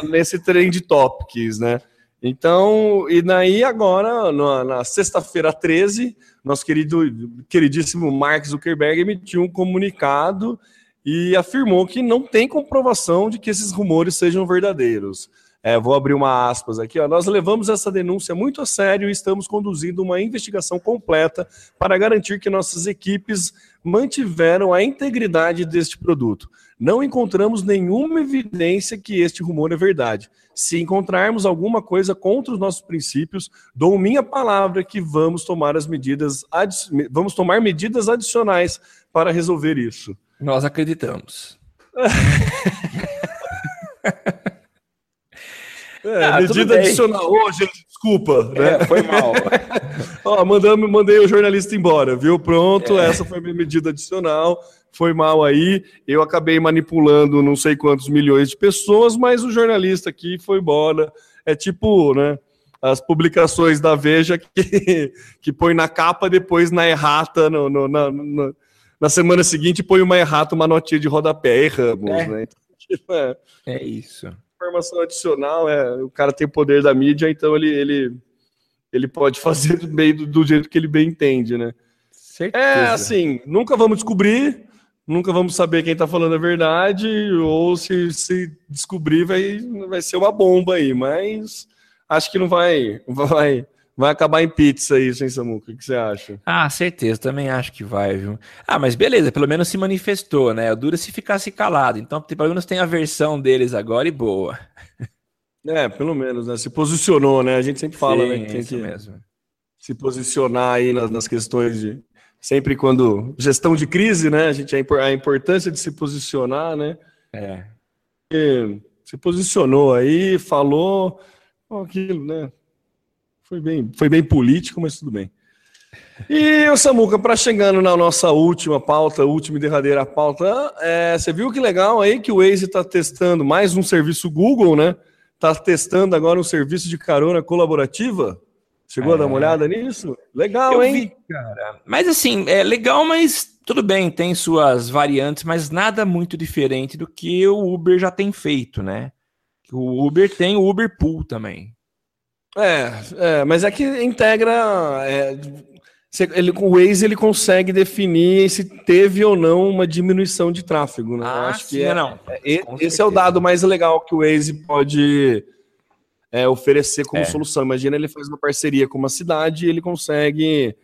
nesse Trend Topics, né? Então, e daí agora, na sexta-feira 13, nosso queridíssimo Mark Zuckerberg emitiu um comunicado e afirmou que não tem comprovação de que esses rumores sejam verdadeiros. Vou abrir uma aspas aqui, ó. Nós levamos essa denúncia muito a sério e estamos conduzindo uma investigação completa para garantir que nossas equipes mantiveram a integridade deste produto. Não encontramos nenhuma evidência que este rumor é verdade. Se encontrarmos alguma coisa contra os nossos princípios, dou minha palavra que vamos tomar medidas adicionais para resolver isso. Nós acreditamos. Medida adicional hoje, desculpa. Né? Foi mal. Ó, mandei o jornalista embora, viu? Pronto, essa foi a minha medida adicional. Foi mal aí, eu acabei manipulando não sei quantos milhões de pessoas, mas o jornalista aqui foi embora. É tipo, né, as publicações da Veja que põe na capa, depois na errata, na semana seguinte põe uma errata, uma notinha de rodapé, erramos, né? Então, tipo, é isso. Informação adicional, o cara tem o poder da mídia, então ele pode fazer do jeito que ele bem entende, né? Certeza. Nunca vamos descobrir... Nunca vamos saber quem está falando a verdade, ou se descobrir vai ser uma bomba aí, mas acho que não vai acabar em pizza isso, hein, Samuca? O que você acha? Ah, certeza, também acho que vai, viu? Ah, mas beleza, pelo menos se manifestou, né? O duro se ficasse calado, então pelo menos tem a versão deles agora e boa. Pelo menos, né? Se posicionou, né? A gente sempre fala, sim, né? Que tem isso que mesmo. Se posicionar aí nas questões de... Sempre quando gestão de crise, né? A importância de se posicionar, né? E se posicionou aí, falou, aquilo, né? Foi bem político, mas tudo bem. E o Samuca, chegando na nossa última pauta, última e derradeira pauta, você viu que legal aí que o Waze está testando mais um serviço Google, né? Está testando agora um serviço de carona colaborativa. Chegou a dar uma olhada nisso? Legal, eu hein? Vi, cara. Mas assim, é legal, mas tudo bem, tem suas variantes, mas nada muito diferente do que o Uber já tem feito, né? O Uber tem o Uber Pool também. Mas é que integra... o Waze ele consegue definir se teve ou não uma diminuição de tráfego, né? Ah, acho sim, que não. Esse é o dado mais legal que o Waze pode... oferecer como solução. Imagina, ele faz uma parceria com uma cidade e ele consegue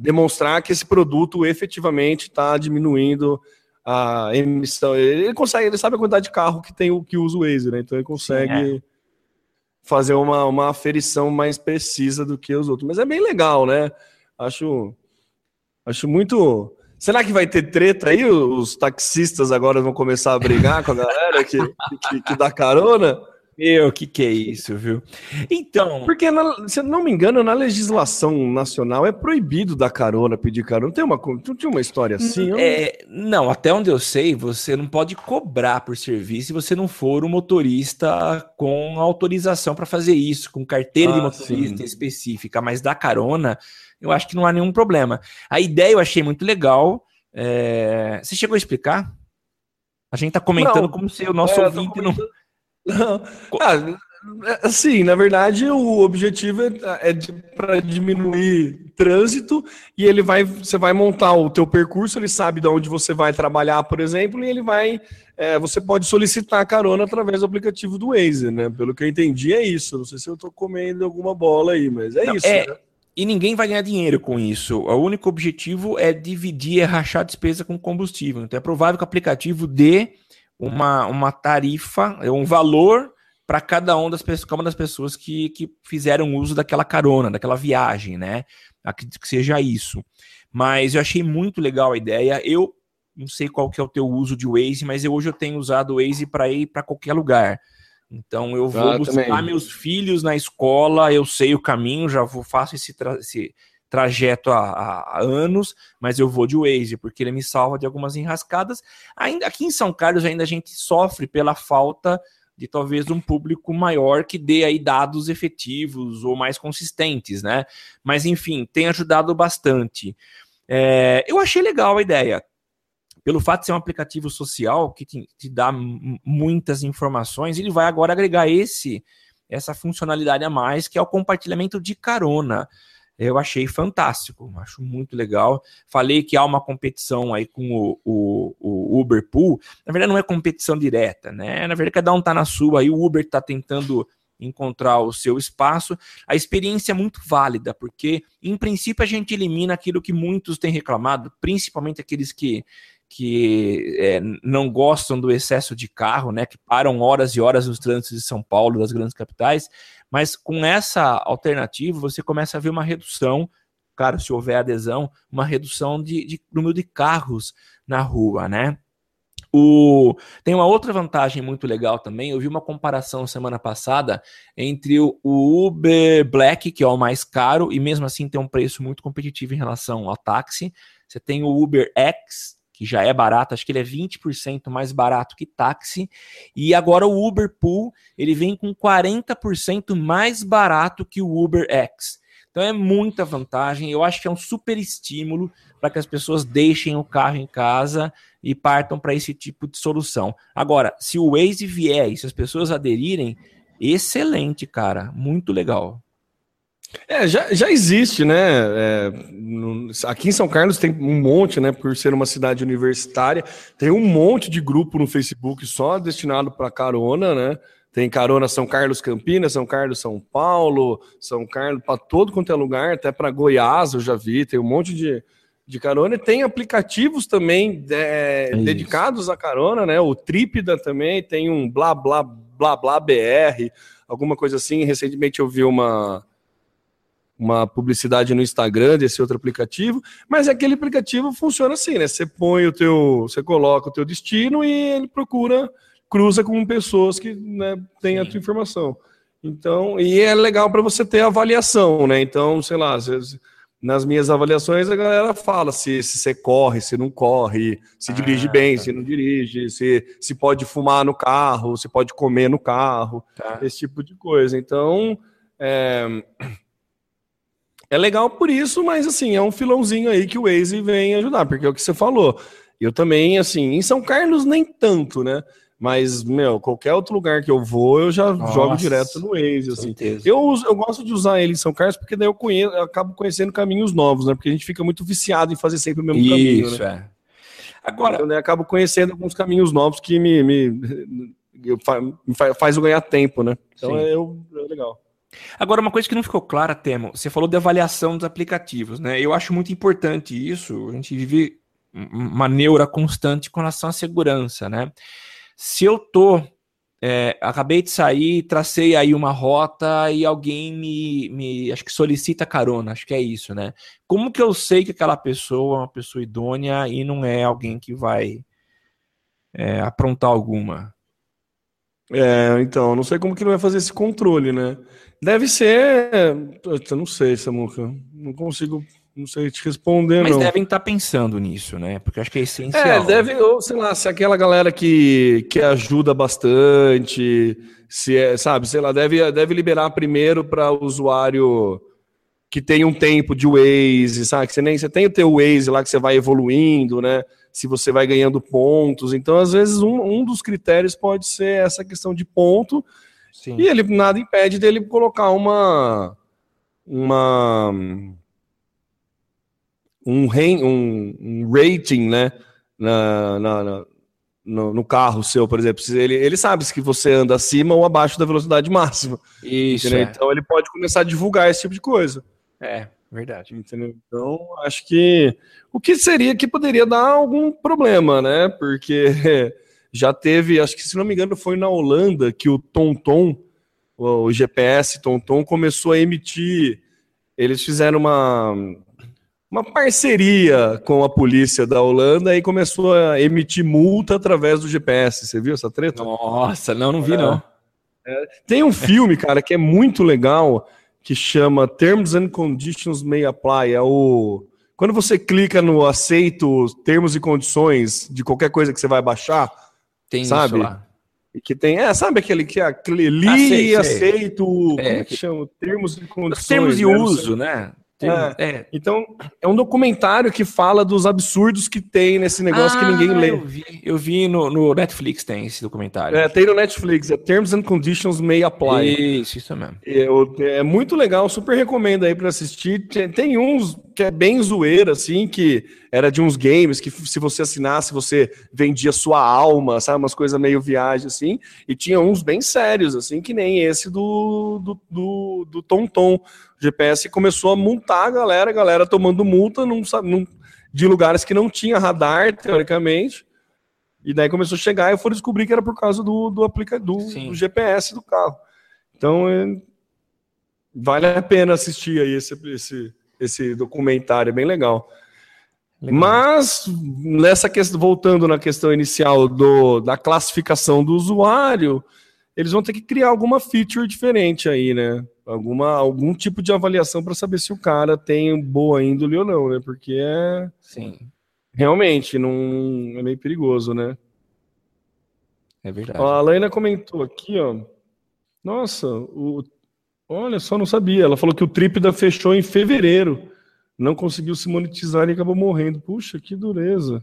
demonstrar que esse produto efetivamente está diminuindo a emissão. Ele sabe a quantidade de carro que tem o que usa o Waze, né? Então ele consegue fazer uma aferição mais precisa do que os outros. Mas é bem legal, né? Acho muito... Será que vai ter treta aí? Os taxistas agora vão começar a brigar com a galera que dá carona? Meu, que é isso, viu? Então... Porque, se eu não me engano, na legislação nacional é proibido dar carona, pedir carona. Não tinha uma história assim? Não, até onde eu sei, você não pode cobrar por serviço se você não for um motorista com autorização para fazer isso, com carteira de motorista específica, mas dar carona, eu acho que não há nenhum problema. A ideia eu achei muito legal. Você chegou a explicar? A gente está comentando como se o nosso ouvinte não... Na verdade, o objetivo é para diminuir trânsito e você vai montar o teu percurso, ele sabe de onde você vai trabalhar, por exemplo, e ele vai... você pode solicitar carona através do aplicativo do Waze, né? Pelo que eu entendi, é isso. Não sei se eu estou comendo alguma bola aí, mas isso, né? E ninguém vai ganhar dinheiro com isso. O único objetivo é dividir, rachar a despesa com combustível. Então é provável que o aplicativo dê uma tarifa, um valor para cada uma das pessoas que fizeram uso daquela carona, daquela viagem, né? Acredito que seja isso. Mas eu achei muito legal a ideia. Eu não sei qual que é o teu uso de Waze, mas hoje eu tenho usado o Waze para ir para qualquer lugar. Então eu vou buscar também meus filhos na escola, eu sei o caminho, faço esse trajeto há anos, mas eu vou de Waze, porque ele me salva de algumas enrascadas. Ainda aqui em São Carlos ainda a gente sofre pela falta de talvez um público maior que dê aí dados efetivos ou mais consistentes, né? Mas enfim, tem ajudado bastante. Eu achei legal a ideia. Pelo fato de ser um aplicativo social que te dá muitas informações, ele vai agora agregar essa funcionalidade a mais, que é o compartilhamento de carona. Eu achei fantástico, acho muito legal. Falei que há uma competição aí com o Uber Pool. Na verdade, não é competição direta, né? Na verdade, cada um está na sua, aí o Uber está tentando encontrar o seu espaço. A experiência é muito válida, porque, em princípio, a gente elimina aquilo que muitos têm reclamado, principalmente aqueles que não gostam do excesso de carro, né, que param horas e horas nos trânsitos de São Paulo, das grandes capitais, mas com essa alternativa você começa a ver uma redução, claro, se houver adesão, uma redução de número de carros na rua, né? Tem uma outra vantagem muito legal também. Eu vi uma comparação semana passada entre o Uber Black, que é o mais caro, e mesmo assim tem um preço muito competitivo em relação ao táxi. Você tem o Uber X, que já é barato, acho que ele é 20% mais barato que táxi. E agora o Uber Pool, ele vem com 40% mais barato que o Uber X. Então é muita vantagem. Eu acho que é um super estímulo para que as pessoas deixem o carro em casa e partam para esse tipo de solução. Agora, se o Waze vier e se as pessoas aderirem, excelente, cara. Muito legal. Já existe, né? Aqui em São Carlos tem um monte, né? Por ser uma cidade universitária, tem um monte de grupo no Facebook só destinado para carona, né? Tem carona São Carlos Campinas, São Carlos São Paulo, São Carlos, para todo quanto é lugar, até para Goiás eu já vi, tem um monte de carona. E tem aplicativos também dedicados à carona, né? O Tripda também, tem um blá blá blá blá BR, alguma coisa assim. Recentemente eu vi uma publicidade no Instagram desse outro aplicativo, mas aquele aplicativo funciona assim, né? Você põe você coloca o teu destino e ele cruza com pessoas que, né, têm a tua informação. Então, e é legal para você ter avaliação, né? Então, sei lá, nas minhas avaliações a galera fala se você corre, se não corre, se dirige bem, se não dirige, se pode fumar no carro, se pode comer no carro, esse tipo de coisa. Então, é legal por isso, mas assim, é um filãozinho aí que o Waze vem ajudar, porque é o que você falou. Eu também, assim, em São Carlos nem tanto, né? Mas, meu, qualquer outro lugar que eu vou, eu já jogo direto no Waze, assim. Eu gosto de usar ele em São Carlos, porque daí eu acabo conhecendo caminhos novos, né? Porque a gente fica muito viciado em fazer sempre o mesmo caminho, né? Isso, é. Agora, eu acabo conhecendo alguns caminhos novos que me faz eu ganhar tempo, né? Então é legal. Agora, uma coisa que não ficou clara, Temo, você falou de avaliação dos aplicativos, né? Eu acho muito importante isso, a gente vive uma neura constante com relação à segurança, né? Se eu acabei de sair, tracei aí uma rota e alguém acho que solicita carona, acho que é isso, né? Como que eu sei que aquela pessoa é uma pessoa idônea e não é alguém que vai aprontar alguma? Então, não sei como que ele vai fazer esse controle, né? Deve ser... Eu não sei, Samuca, não consigo... Não sei te responder, mas não. Mas devem estar pensando nisso, né? Porque acho que é essencial. Ou sei lá, se aquela galera que ajuda bastante, deve liberar primeiro para usuário que tem um tempo de Waze, sabe? Que você tem o teu Waze lá que você vai evoluindo, né? Se você vai ganhando pontos. Então, às vezes, um dos critérios pode ser essa questão de ponto. Sim. E ele nada impede dele colocar um rating, né, no carro seu, por exemplo. Ele sabe se você anda acima ou abaixo da velocidade máxima. Isso, entendeu? Então ele pode começar a divulgar esse tipo de coisa. É, verdade. Entendeu? Então acho que o que seria que poderia dar algum problema, né? Porque já teve, acho que se não me engano foi na Holanda que o TomTom, o GPS TomTom começou a emitir, eles fizeram uma parceria com a polícia da Holanda e começou a emitir multa através do GPS. Você viu essa treta? Nossa, não vi, não. Tem um filme, cara, que é muito legal, que chama Terms and Conditions May Apply. Quando você clica no aceito termos e condições de qualquer coisa que você vai baixar, tem, sabe? Isso lá. Que tem, sabe aquele que aceito, como é que chama? Termos e condições. Termos de uso, né? Então, é um documentário que fala dos absurdos que tem nesse negócio que ninguém lê. Eu vi no Netflix, tem esse documentário. Tem no Netflix, Terms and Conditions May Apply. Isso mesmo. É muito legal, super recomendo aí pra assistir. Tem uns que é bem zoeira, assim, que era de uns games que se você assinasse, você vendia sua alma, sabe? Umas coisas meio viagem, assim. E tinha uns bem sérios, assim, que nem esse do TomTom. O GPS começou a multar a galera tomando multa de lugares que não tinha radar, teoricamente. E daí começou a chegar e foram descobrir que era por causa do GPS do carro. Então, vale a pena assistir aí esse documentário, é bem legal. Legal. Mas, nessa questão, voltando na questão inicial da classificação do usuário, eles vão ter que criar alguma feature diferente aí, né? Algum tipo de avaliação para saber se o cara tem boa índole ou não, né? Porque Sim. Realmente não é meio perigoso, né? É verdade. A Alayna comentou aqui, ó. Nossa, olha só, não sabia. Ela falou que o Tripda fechou em fevereiro. Não conseguiu se monetizar e acabou morrendo. Puxa, que dureza.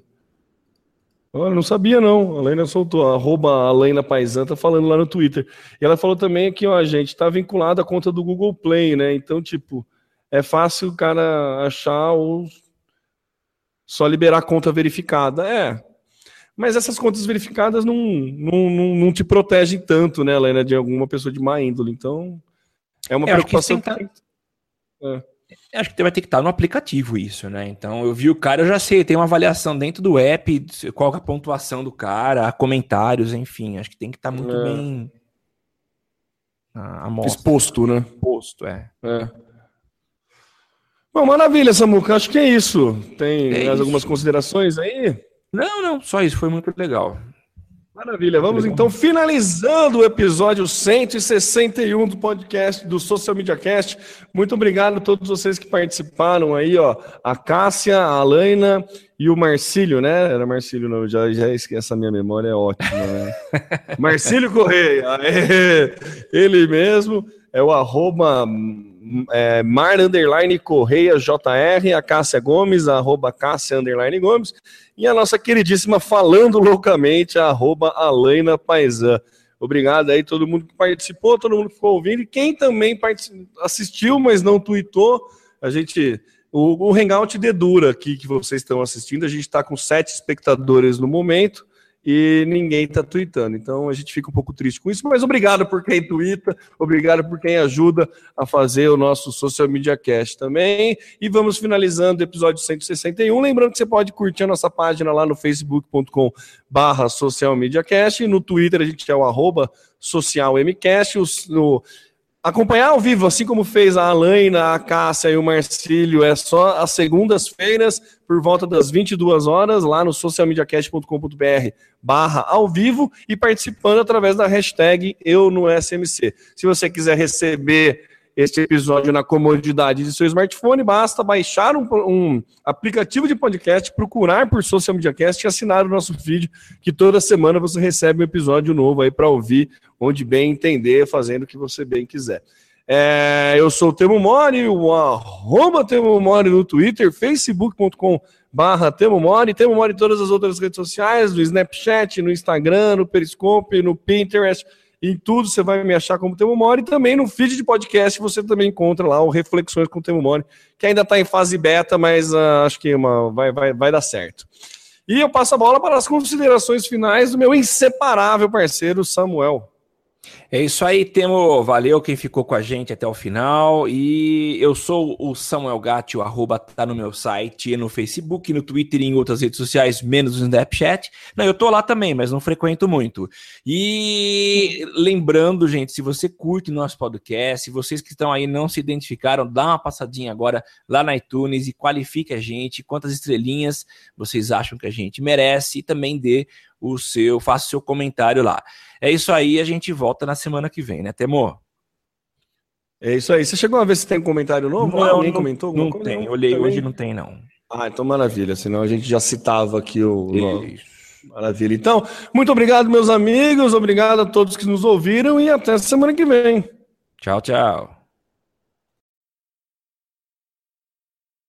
Olha, não sabia não. A Alayna soltou. @AlaynaPaisan tá falando lá no Twitter. E ela falou também que, ó, gente, tá vinculado à conta do Google Play, né? Então, tipo, é fácil o cara achar ou só liberar a conta verificada. É. Mas essas contas verificadas não te protegem tanto, né, Alayna, de alguma pessoa de má índole. Então, é uma preocupação. Acho que vai ter que estar no aplicativo isso, né? Então, eu vi o cara, eu já sei, tem uma avaliação dentro do app, qual é a pontuação do cara, comentários, enfim. Acho que tem que estar muito bem exposto, né? Exposto, é. Bom, maravilha, Samuca. Acho que é isso. Tem mais algumas considerações aí? Não, só isso. Foi muito legal. Maravilha. Vamos então finalizando o episódio 161 do podcast do Social Media Cast. Muito obrigado a todos vocês que participaram aí, ó. A Cássia, a Alayna e o Marcílio, né? Era Marcílio, não. Já esqueci, essa minha memória é ótima, né? Marcílio Correia. Ele mesmo é o @ @Mar_Correia JR, a Cássia Gomes, @ Cássia_Gomes, e a nossa queridíssima falando loucamente, @ Alayna Paisan. Obrigado aí todo mundo que participou, todo mundo que ficou ouvindo, e quem também assistiu, mas não tweetou. A gente, o Hangout dedura aqui que vocês estão assistindo, a gente está com 7 espectadores no momento, e ninguém está tweetando, então a gente fica um pouco triste com isso, mas obrigado por quem tweeta, obrigado por quem ajuda a fazer o nosso Social Media Cast também, e vamos finalizando o episódio 161, lembrando que você pode curtir a nossa página lá no facebook.com/socialmediacast, no Twitter a gente é o @socialmcast, acompanhar ao vivo, assim como fez a Alayna, a Cássia e o Marcílio, é só às segundas-feiras, por volta das 22 horas, lá no socialmediacast.com.br /ao vivo, e participando através da hashtag #EuNoSMC. Se você quiser receber este episódio na comodidade de seu smartphone, basta baixar um aplicativo de podcast, procurar por Social Media Cast e assinar o nosso feed, que toda semana você recebe um episódio novo aí para ouvir, onde bem entender, fazendo o que você bem quiser. Eu sou o Temo Mori, o @ Temo Mori no Twitter, facebook.com/ Temo Mori em todas as outras redes sociais, no Snapchat, no Instagram, no Periscope, no Pinterest. Em tudo você vai me achar como Temo Mori, e também no feed de podcast você também encontra lá o Reflexões com o Temo Mori, que ainda está em fase beta, mas acho que vai dar certo. E eu passo a bola para as considerações finais do meu inseparável parceiro Samuel. É isso aí, Temo. Valeu quem ficou com a gente até o final. E eu sou o Samuel Gatti, o @ tá no meu site, no Facebook, no Twitter e em outras redes sociais, menos no Snapchat. Não, eu tô lá também, mas não frequento muito. E lembrando, gente, se você curte nosso podcast, se vocês que estão aí não se identificaram, dá uma passadinha agora lá na iTunes e qualifique a gente, quantas estrelinhas vocês acham que a gente merece, e também faça o seu comentário lá. É isso aí, a gente volta na semana que vem, né, Temo? É isso aí. Você chegou a ver se tem um comentário novo? Alguém comentou? Não tem, olhei também. Hoje não tem, não. Ah, então maravilha, senão a gente já citava aqui o... Isso. Maravilha. Então, muito obrigado, meus amigos, obrigado a todos que nos ouviram e até semana que vem. Tchau, tchau.